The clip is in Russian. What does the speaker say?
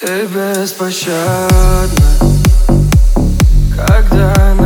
Ты беспощадна, когда